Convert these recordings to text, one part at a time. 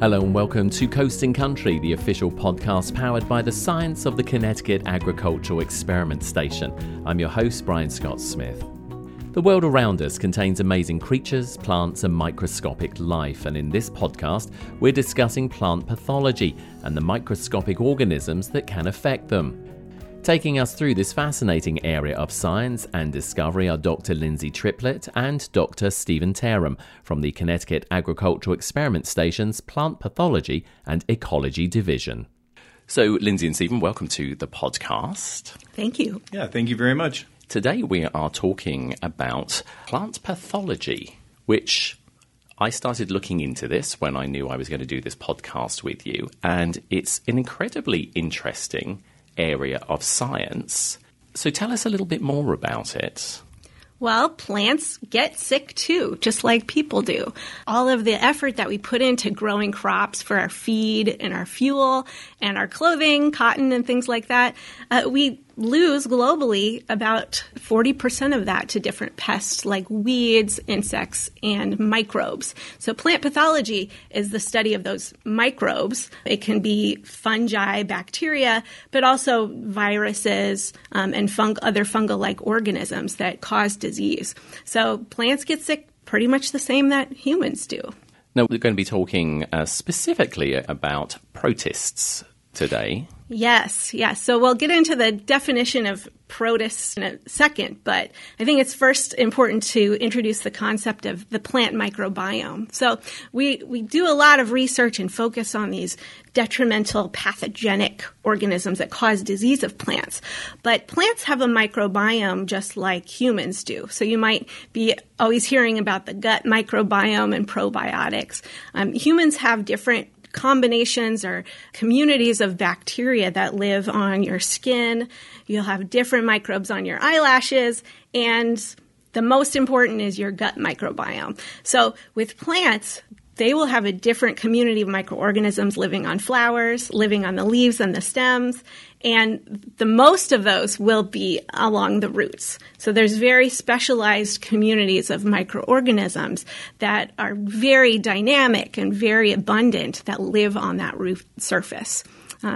Hello and welcome to Coast & Country, the official podcast powered by the science of the Connecticut Agricultural Experiment Station. I'm your host, Brian Scott Smith. The world around us contains amazing creatures, plants and microscopic life, and in this podcast we're discussing plant pathology and the microscopic organisms that can affect them. Taking us through this fascinating area of science and discovery are Dr. Lindsay Triplett and Dr. Stephen Taerum from the Connecticut Agricultural Experiment Station's Plant Pathology and Ecology Division. So, Lindsay and Stephen, welcome to the podcast. Thank you. Yeah, thank you very much. Today we are talking about plant pathology, which I started looking into this when I knew I was going to do this podcast with you, and it's an incredibly interesting area of science. So tell us a little bit more about it. Well, plants get sick too, just like people do. All of the effort that we put into growing crops for our feed and our fuel and our clothing, cotton and things like that, we lose globally about 40% of that to different pests like weeds, insects, and microbes. So plant pathology is the study of those microbes. It can be fungi, bacteria, but also viruses and other fungal-like organisms that cause disease. So plants get sick pretty much the same that humans do. Now, we're going to be talking specifically about protists today. Yes. So we'll get into the definition of protists in a second, but I think it's first important to introduce the concept of the plant microbiome. So we do a lot of research and focus on these detrimental pathogenic organisms that cause disease of plants. But plants have a microbiome just like humans do. So you might be always hearing about the gut microbiome and probiotics. Humans have different combinations or communities of bacteria that live on your skin. You'll have different microbes on your eyelashes, and the most important is your gut microbiome. So with plants, they will have a different community of microorganisms living on flowers, living on the leaves and the stems, and the most of those will be along the roots. So there's very specialized communities of microorganisms that are very dynamic and very abundant that live on that root surface.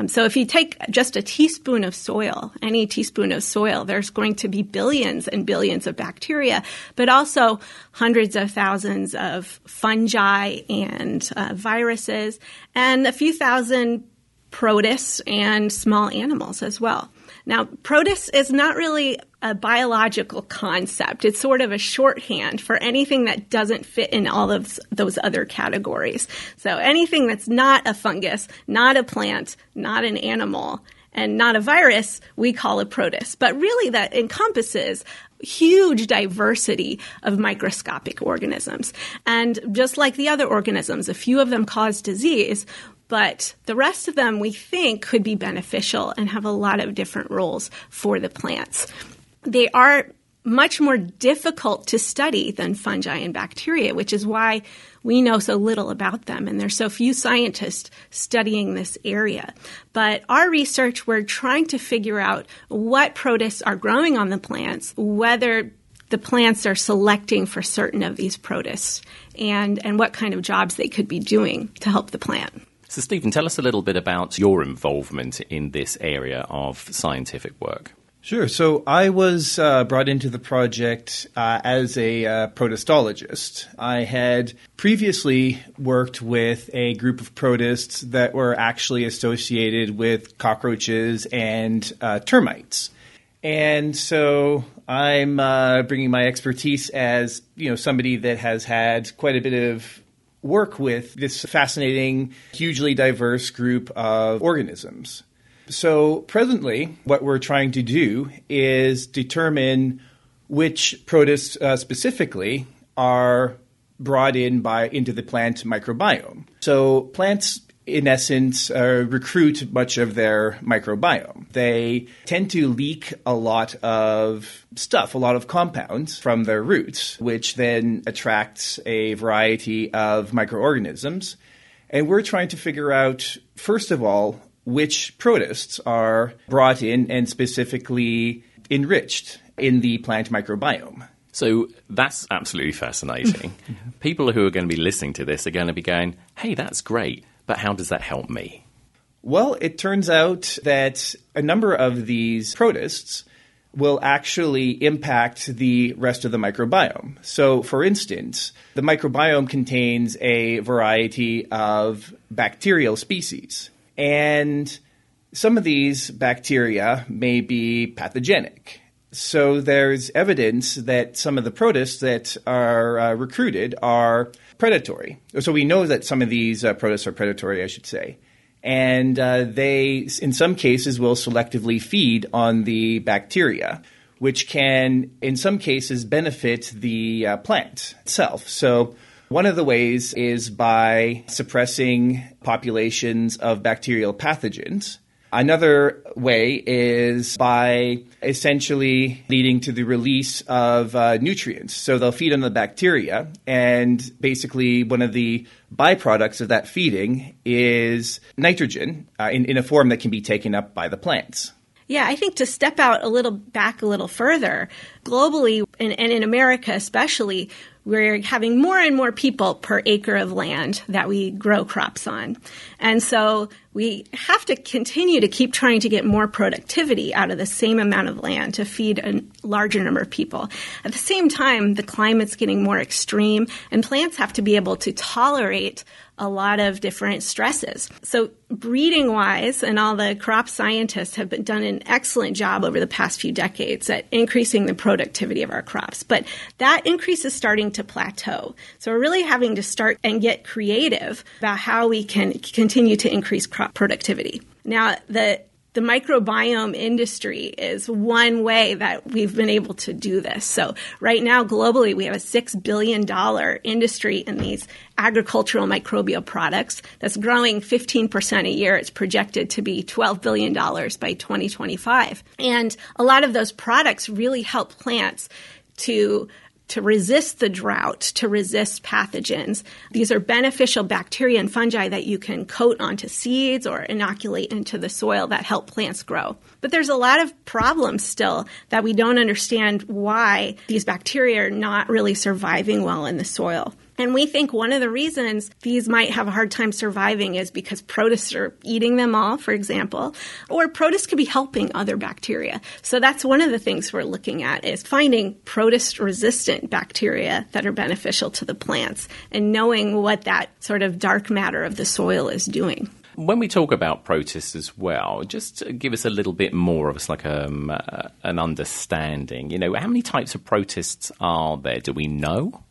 So if you take just a teaspoon of soil, any teaspoon of soil, there's going to be billions and billions of bacteria, but also hundreds of thousands of fungi and viruses, and a few thousand protists and small animals as well. Now, protists is not really a biological concept. It's sort of a shorthand for anything that doesn't fit in all of those other categories. So anything that's not a fungus, not a plant, not an animal, and not a virus, we call a protist. But really that encompasses huge diversity of microscopic organisms. And just like the other organisms, a few of them cause disease, but the rest of them we think could be beneficial and have a lot of different roles for the plants. They are much more difficult to study than fungi and bacteria, which is why we know so little about them, and there's so few scientists studying this area. But our research, we're trying to figure out what protists are growing on the plants, whether the plants are selecting for certain of these protists, and what kind of jobs they could be doing to help the plant. So, Stephen, tell us a little bit about your involvement in this area of scientific work. Sure. So I was brought into the project as a protistologist. I had previously worked with a group of protists that were actually associated with cockroaches and termites. And so I'm bringing my expertise as, somebody that has had quite a bit of work with this fascinating, hugely diverse group of organisms. So presently, what we're trying to do is determine which protists specifically are brought in into the plant microbiome. So plants, in essence, recruit much of their microbiome. They tend to leak a lot of stuff, a lot of compounds from their roots, which then attracts a variety of microorganisms. And we're trying to figure out, first of all, which protists are brought in and specifically enriched in the plant microbiome. So that's absolutely fascinating. People who are going to be listening to this are going to be going, hey, that's great. But how does that help me? Well, it turns out that a number of these protists will actually impact the rest of the microbiome. So, for instance, the microbiome contains a variety of bacterial species, and some of these bacteria may be pathogenic. So there's evidence that some of the protists that are recruited are predatory. So we know that some of these protists are predatory, I should say. And they, in some cases, will selectively feed on the bacteria, which can, in some cases, benefit the plant itself. So one of the ways is by suppressing populations of bacterial pathogens. Another way is by essentially leading to the release of nutrients. So they'll feed on the bacteria, and basically one of the byproducts of that feeding is nitrogen in a form that can be taken up by the plants. Yeah, I think to step out back a little further, globally and in America especially, we're having more and more people per acre of land that we grow crops on. And so we have to continue to keep trying to get more productivity out of the same amount of land to feed a larger number of people. At the same time, the climate's getting more extreme, and plants have to be able to tolerate a lot of different stresses. So breeding-wise, and all the crop scientists have done an excellent job over the past few decades at increasing the productivity of our crops. But that increase is starting to plateau. So we're really having to start and get creative about how we can continue to increase crop productivity. Now, the microbiome industry is one way that we've been able to do this. So right now, globally, we have a $6 billion industry in these agricultural microbial products that's growing 15% a year. It's projected to be $12 billion by 2025. And a lot of those products really help plants to resist the drought, to resist pathogens. These are beneficial bacteria and fungi that you can coat onto seeds or inoculate into the soil that help plants grow. But there's a lot of problems still that we don't understand why these bacteria are not really surviving well in the soil. And we think one of the reasons these might have a hard time surviving is because protists are eating them all, for example, or protists could be helping other bacteria. So that's one of the things we're looking at is finding protist-resistant bacteria that are beneficial to the plants and knowing what that sort of dark matter of the soil is doing. When we talk about protists as well, just give us a little bit more of an understanding. You know, how many types of protists are there? Do we know?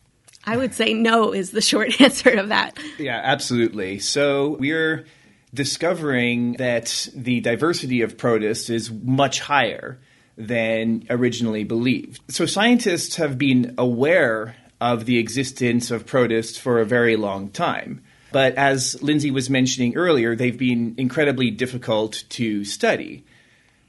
I would say no is the short answer to that. Yeah, absolutely. So we're discovering that the diversity of protists is much higher than originally believed. So scientists have been aware of the existence of protists for a very long time. But as Lindsay was mentioning earlier, they've been incredibly difficult to study.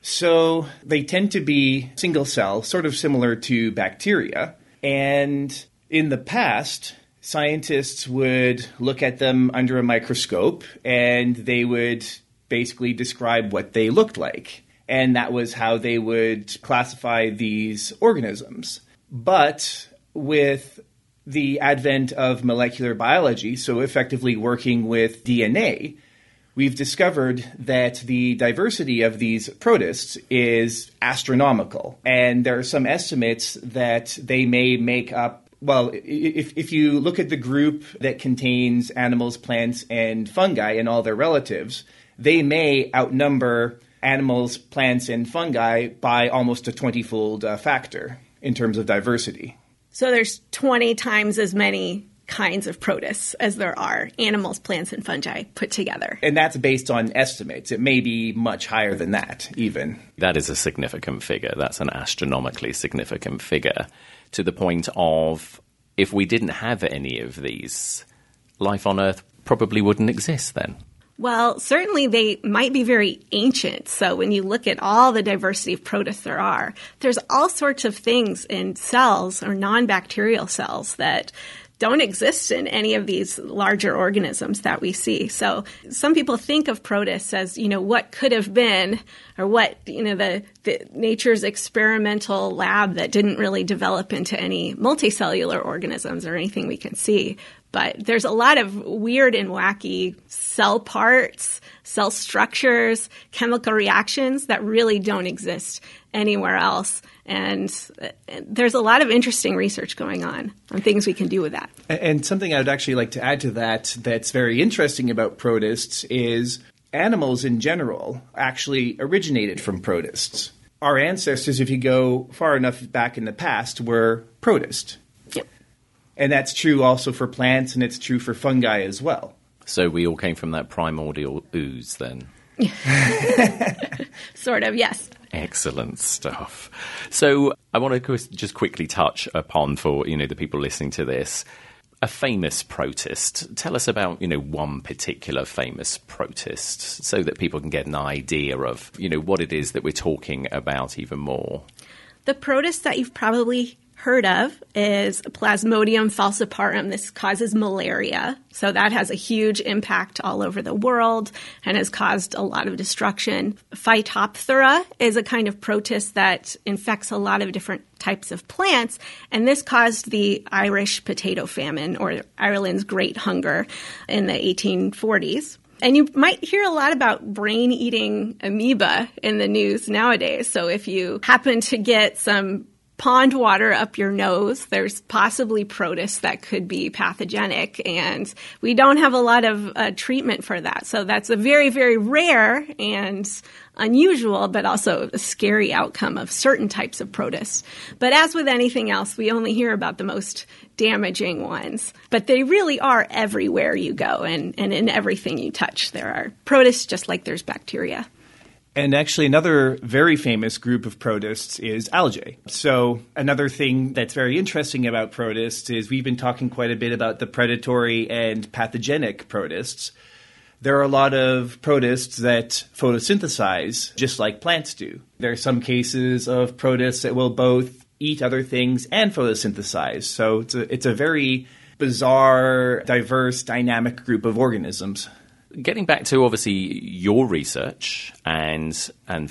So they tend to be single cell, sort of similar to bacteria, and in the past, scientists would look at them under a microscope and they would basically describe what they looked like. And that was how they would classify these organisms. But with the advent of molecular biology, so effectively working with DNA, we've discovered that the diversity of these protists is astronomical. And there are some estimates that they may make up. Well, if you look at the group that contains animals, plants, and fungi and all their relatives, they may outnumber animals, plants, and fungi by almost a 20-fold factor in terms of diversity. So there's 20 times as many kinds of protists as there are animals, plants, and fungi put together. And that's based on estimates. It may be much higher than that even. That is a significant figure. That's an astronomically significant figure. To the point of, if we didn't have any of these, life on Earth probably wouldn't exist then. Well, certainly they might be very ancient. So when you look at all the diversity of protists there are, there's all sorts of things in cells or non-bacterial cells that don't exist in any of these larger organisms that we see. So some people think of protists as, you know, what could have been, or what, you know, the nature's experimental lab that didn't really develop into any multicellular organisms or anything we can see. But there's a lot of weird and wacky cell parts, cell structures, chemical reactions that really don't exist anywhere else. And there's a lot of interesting research going on things we can do with that. And something I would actually like to add to that that's very interesting about protists is animals in general actually originated from protists. Our ancestors, if you go far enough back in the past, were protist. Yep. And that's true also for plants, and it's true for fungi as well. So we all came from that primordial ooze then? Sort of, yes. Excellent stuff. So I want to just quickly touch upon, for, you know, the people listening to this, a famous protist. Tell us about, you know, one particular famous protist so that people can get an idea of, you know, what it is that we're talking about even more. The protist that you've probably heard of is Plasmodium falciparum. This causes malaria. So that has a huge impact all over the world and has caused a lot of destruction. Phytophthora is a kind of protist that infects a lot of different types of plants, and this caused the Irish potato famine, or Ireland's Great Hunger, in the 1840s. And you might hear a lot about brain-eating amoeba in the news nowadays. So if you happen to get some pond water up your nose, there's possibly protists that could be pathogenic, and we don't have a lot of treatment for that. So that's a very, very rare and unusual, but also a scary outcome of certain types of protists. But as with anything else, we only hear about the most damaging ones. But they really are everywhere you go, and in everything you touch, there are protists, just like there's bacteria. And actually, another very famous group of protists is algae. So another thing that's very interesting about protists is we've been talking quite a bit about the predatory and pathogenic protists. There are a lot of protists that photosynthesize just like plants do. There are some cases of protists that will both eat other things and photosynthesize. So it's a very bizarre, diverse, dynamic group of organisms. Getting back to, obviously, your research and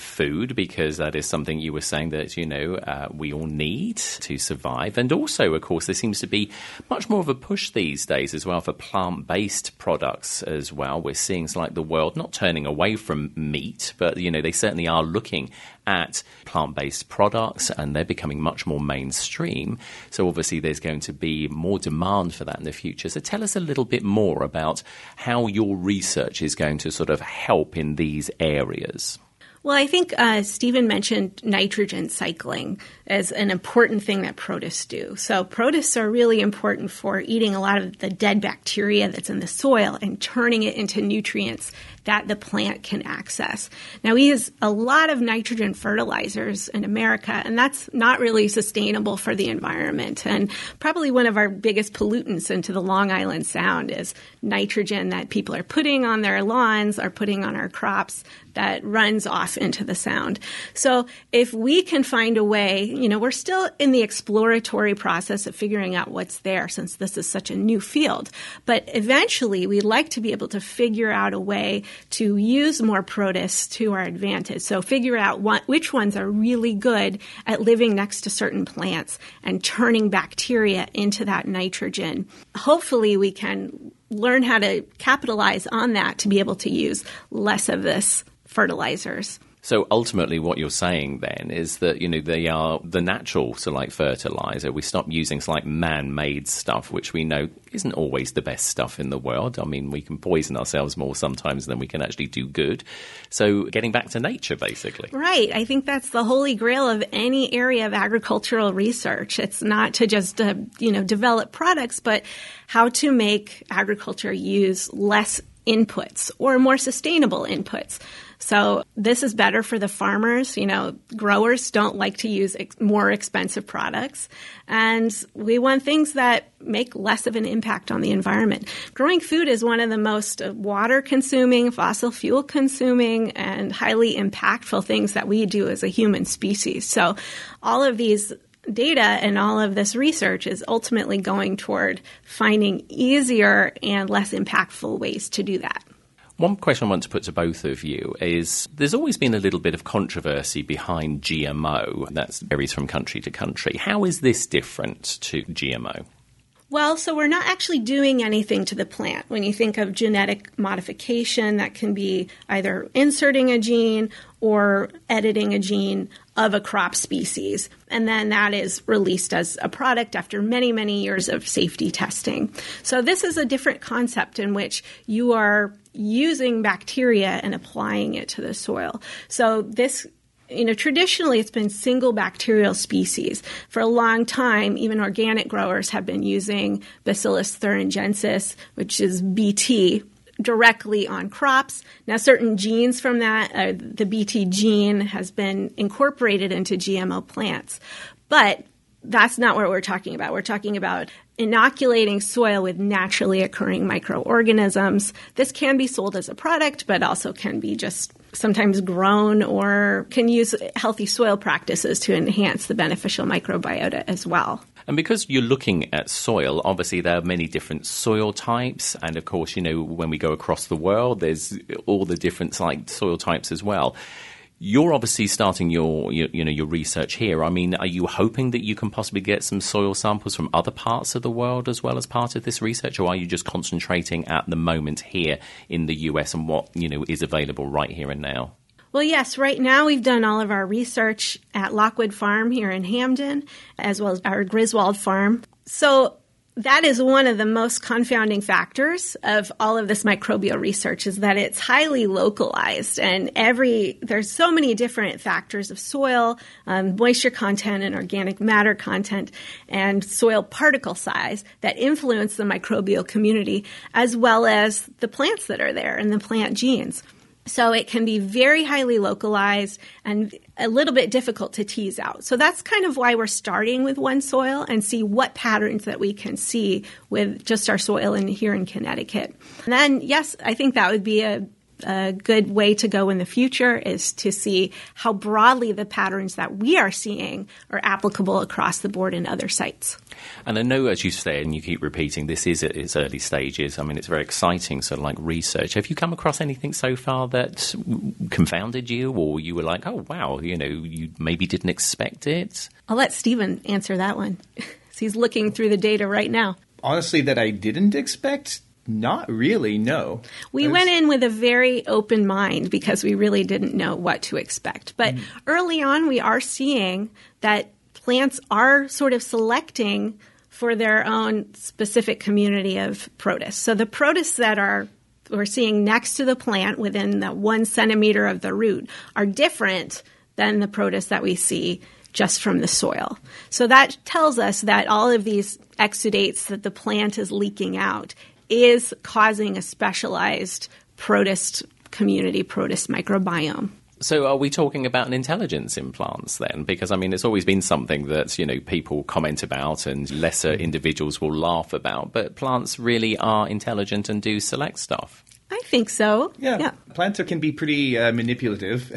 food, because that is something you were saying that, you know, we all need to survive. And also, of course, there seems to be much more of a push these days as well for plant-based products as well. We're seeing, like, the world not turning away from meat, but, you know, they certainly are looking at plant-based products, and they're becoming much more mainstream. So obviously there's going to be more demand for that in the future. So tell us a little bit more about how your research is going to sort of help in these areas. Well, I think Stephen mentioned nitrogen cycling as an important thing that protists do. So protists are really important for eating a lot of the dead bacteria that's in the soil and turning it into nutrients that the plant can access. Now, we use a lot of nitrogen fertilizers in America, and that's not really sustainable for the environment. And probably one of our biggest pollutants into the Long Island Sound is nitrogen that people are putting on their lawns, are putting on our crops, that runs off into the sound. So if we can find a way, you know, we're still in the exploratory process of figuring out what's there, since this is such a new field. But eventually, we'd like to be able to figure out a way to use more protists to our advantage. So figure out which ones are really good at living next to certain plants and turning bacteria into that nitrogen. Hopefully, we can learn how to capitalize on that to be able to use less of this fertilizers. So ultimately what you're saying then is that, you know, they are the natural, so like fertilizer. We stop using like man-made stuff, which we know isn't always the best stuff in the world. I mean, we can poison ourselves more sometimes than we can actually do good. So getting back to nature, basically. Right. I think that's the holy grail of any area of agricultural research. It's not to just, you know, develop products, but how to make agriculture use less inputs or more sustainable inputs. So this is better for the farmers. You know, growers don't like to use more expensive products. And we want things that make less of an impact on the environment. Growing food is one of the most water-consuming, fossil fuel-consuming, and highly impactful things that we do as a human species. So all of these data and all of this research is ultimately going toward finding easier and less impactful ways to do that. One question I want to put to both of you is there's always been a little bit of controversy behind GMO. That varies from country to country. How is this different to GMO? Well, so we're not actually doing anything to the plant. When you think of genetic modification, that can be either inserting a gene or editing a gene of a crop species. And then that is released as a product after many, many years of safety testing. So this is a different concept in which you are using bacteria and applying it to the soil. So this, traditionally it's been single bacterial species. For a long time, even organic growers have been using Bacillus thuringiensis, which is BT, directly on crops. Now, certain genes from that, the BT gene has been incorporated into GMO plants. But that's not what we're talking about. We're talking about inoculating soil with naturally occurring microorganisms. This can be sold as a product, but also can be just sometimes grown or can use healthy soil practices to enhance the beneficial microbiota as well. And because you're looking at soil, obviously there are many different soil types. And of course, when we go across the world, there's all the different soil types as well. You're obviously starting your research here. I mean, are you hoping that you can possibly get some soil samples from other parts of the world as well as part of this research, or are you just concentrating at the moment here in the US and what is available right here and now? Well, yes, right now we've done all of our research at Lockwood Farm here in Hamden, as well as our Griswold Farm. So that is one of the most confounding factors of all of this microbial research is that it's highly localized and there's so many different factors of soil, moisture content and organic matter content and soil particle size that influence the microbial community as well as the plants that are there and the plant genes. So it can be very highly localized and a little bit difficult to tease out. So that's kind of why we're starting with one soil and see what patterns that we can see with just our soil here in Connecticut. And then, yes, I think that would be a good way to go in the future is to see how broadly the patterns that we are seeing are applicable across the board in other sites. And I know, as you say, and you keep repeating, this is at its early stages. I mean, it's very exciting, sort of like research. Have you come across anything so far that confounded you or you were like, oh, wow, you maybe didn't expect it? I'll let Stephen answer that one. He's looking through the data right now. Honestly, that I didn't expect? Not really, no. We went in with a very open mind because we really didn't know what to expect. But early on, we are seeing that plants are sort of selecting for their own specific community of protists. So the protists that we're seeing next to the plant within the 1 centimeter of the root are different than the protists that we see just from the soil. So that tells us that all of these exudates that the plant is leaking out is causing a specialized protist community, protist microbiome. So are we talking about an intelligence in plants then? Because, it's always been something that, people comment about and lesser individuals will laugh about. But plants really are intelligent and do select stuff. I think so. Yeah. Plants can be pretty manipulative.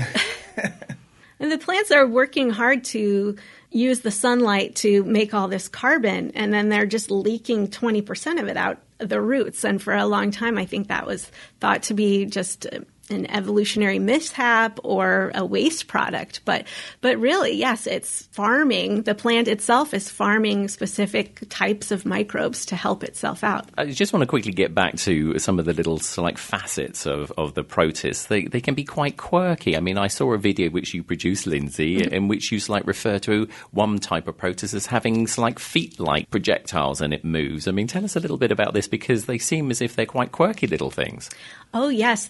And the plants are working hard to use the sunlight to make all this carbon, and then they're just leaking 20% of it out the roots. And for a long time, I think that was thought to be just an evolutionary mishap or a waste product. But really, yes, it's farming. The plant itself is farming specific types of microbes to help itself out. I just want to quickly get back to some of the little facets of the protists. They can be quite quirky. I saw a video which you produced, Lindsay, in which you refer to one type of protist as having feet-like projectiles and it moves. Tell us a little bit about this because they seem as if they're quite quirky little things. Oh, yes.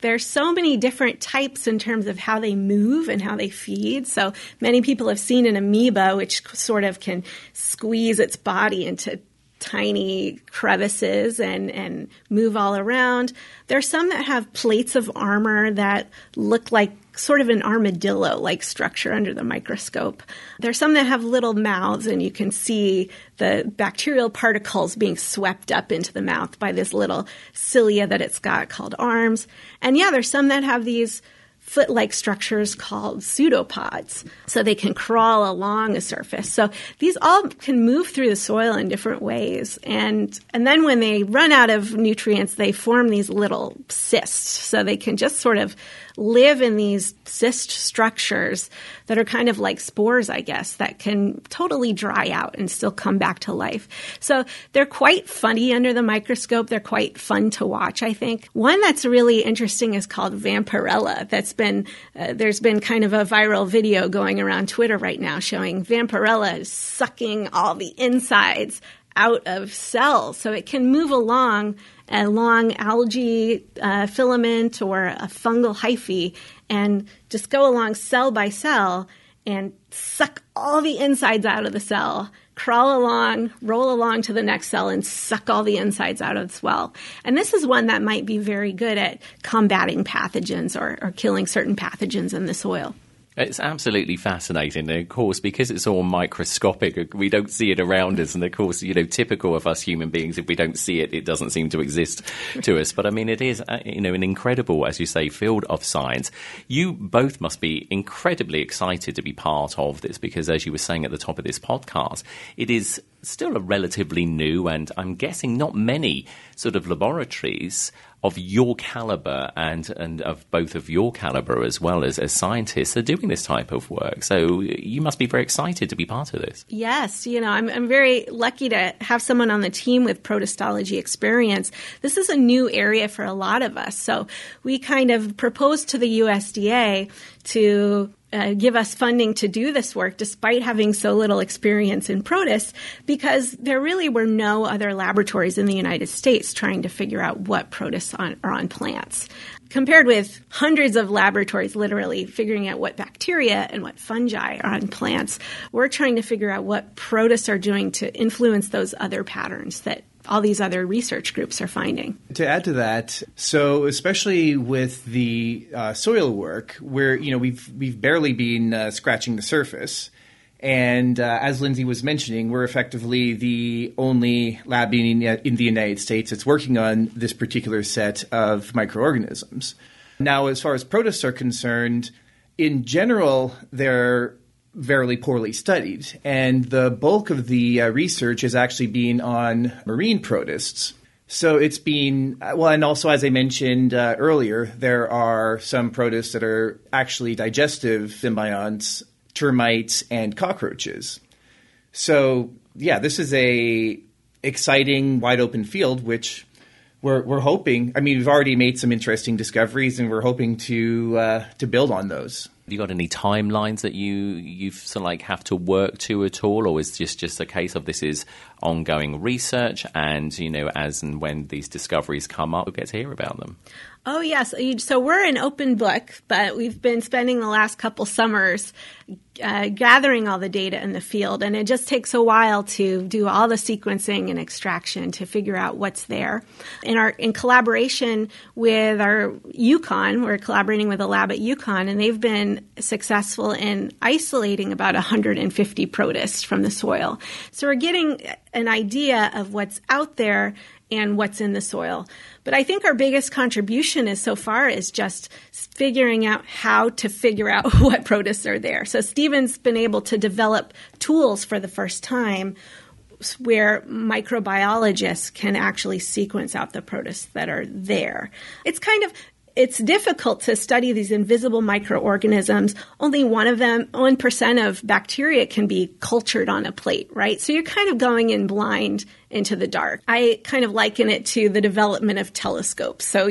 There's so many different types in terms of how they move and how they feed. So many people have seen an amoeba, which sort of can squeeze its body into tiny crevices and move all around. There are some that have plates of armor that look like sort of an armadillo-like structure under the microscope. There are some that have little mouths, and you can see the bacterial particles being swept up into the mouth by this little cilia that it's got called arms. And yeah, there's some that have these foot-like structures called pseudopods, so they can crawl along a surface. So these all can move through the soil in different ways. And then when they run out of nutrients, they form these little cysts. So they can just sort of live in these cyst structures that are kind of like spores, I guess, that can totally dry out and still come back to life. So they're quite funny under the microscope. They're quite fun to watch, I think. One that's really interesting is called Vampirella. That's been, there's been kind of a viral video going around Twitter right now showing Vampirella sucking all the insides out of cells. So it can move along algae filament or a fungal hyphae and just go along cell by cell and suck all the insides out of the cell, crawl along, roll along to the next cell, and suck all the insides out as well. And this is one that might be very good at combating pathogens or killing certain pathogens in the soil. It's absolutely fascinating, and of course, because it's all microscopic, we don't see it around us, and of course, you know, typical of us human beings, if we don't see it, it doesn't seem to exist to us. But I mean, it is, you know, an incredible, as you say, field of science. You both must be incredibly excited to be part of this, because as you were saying at the top of this podcast, it is still a relatively new, and I'm guessing not many sort of laboratories of your caliber and of both of your caliber as well as scientists are doing this type of work. So you must be very excited to be part of this. Yes. You know, I'm very lucky to have someone on the team with protistology experience. This is a new area for a lot of us. So we kind of proposed to the USDA to give us funding to do this work despite having so little experience in protists, because there really were no other laboratories in the United States trying to figure out what protists are on plants, compared with hundreds of laboratories literally figuring out what bacteria and what fungi are on plants. We're trying to figure out what protists are doing to influence those other patterns that all these other research groups are finding. To add to that, so especially with the soil work, where, you know, we've barely been scratching the surface, and as Lindsay was mentioning, we're effectively the only lab in the United States that's working on this particular set of microorganisms. Now, as far as protists are concerned, in general, they're very poorly studied, and the bulk of the research has actually been on marine protists. So it's been, well, and also as I mentioned earlier, there are some protists that are actually digestive symbionts, termites, and cockroaches. So yeah, this is a exciting, wide open field, which we're hoping, I mean, we've already made some interesting discoveries, and we're hoping to build on those. Have you got any timelines that you sort of like have to work to at all, or is this just a case of this is ongoing research and, you know, as and when these discoveries come up, we'll get to hear about them? Oh, yes. So we're an open book, but we've been spending the last couple summers gathering all the data in the field, and it just takes a while to do all the sequencing and extraction to figure out what's there. In collaboration with our UConn, we're collaborating with a lab at UConn, and they've been successful in isolating about 150 protists from the soil. So we're getting an idea of what's out there and what's in the soil. But I think our biggest contribution is so far is just figuring out how to figure out what protists are there. So Stephen's been able to develop tools for the first time where microbiologists can actually sequence out the protists that are there. It's difficult to study these invisible microorganisms. Only 1% of bacteria can be cultured on a plate, right? So you're kind of going in blind into the dark. I kind of liken it to the development of telescopes. So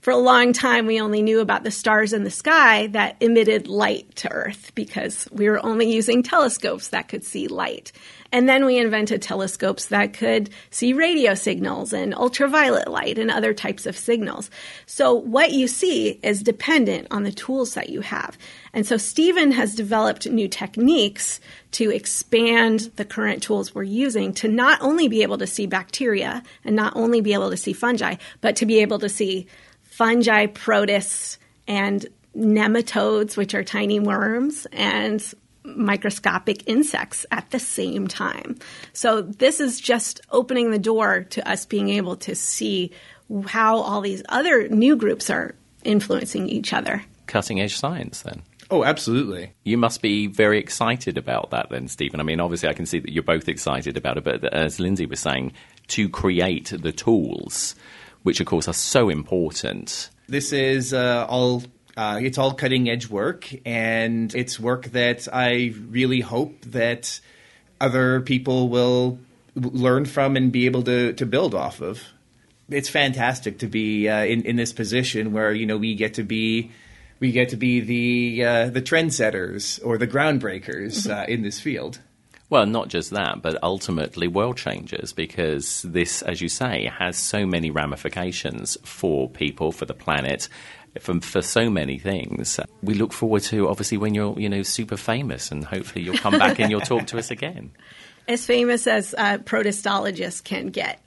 for a long time, we only knew about the stars in the sky that emitted light to Earth because we were only using telescopes that could see light. And then we invented telescopes that could see radio signals and ultraviolet light and other types of signals. So what you see is dependent on the tools that you have. And so Stephen has developed new techniques to expand the current tools we're using to not only be able to see bacteria and not only be able to see fungi, but to be able to see fungi, protists, and nematodes, which are tiny worms, and microscopic insects at the same time. So this is just opening the door to us being able to see how all these other new groups are influencing each other. cutting-edge science then. Oh, absolutely. You must be very excited about that then, Stephen. I mean, obviously I can see that you're both excited about it, but as Lindsay was saying, to create the tools, which of course are so important. This is it's all cutting-edge work, and it's work that I really hope that other people will learn from and be able to build off of. It's fantastic to be in this position where, you know, we get to be the trendsetters or the groundbreakers in this field. Well, not just that, but ultimately world changers, because this, as you say, has so many ramifications for people, for the planet, for so many things. We look forward to, obviously, when you're, you know, super famous, and hopefully you'll come back and you'll talk to us again. As famous as protistologists can get.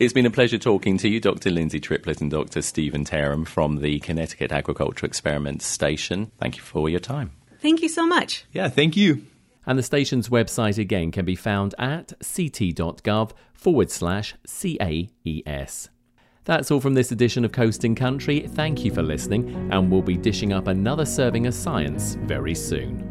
It's been a pleasure talking to you, Dr. Lindsay Triplett and Dr. Stephen Taerum from the Connecticut Agricultural Experiment Station. Thank you for your time. Thank you so much. Yeah, thank you. And the station's website again can be found at ct.gov/CAES. That's all from this edition of Coasting Country. Thank you for listening, and we'll be dishing up another serving of science very soon.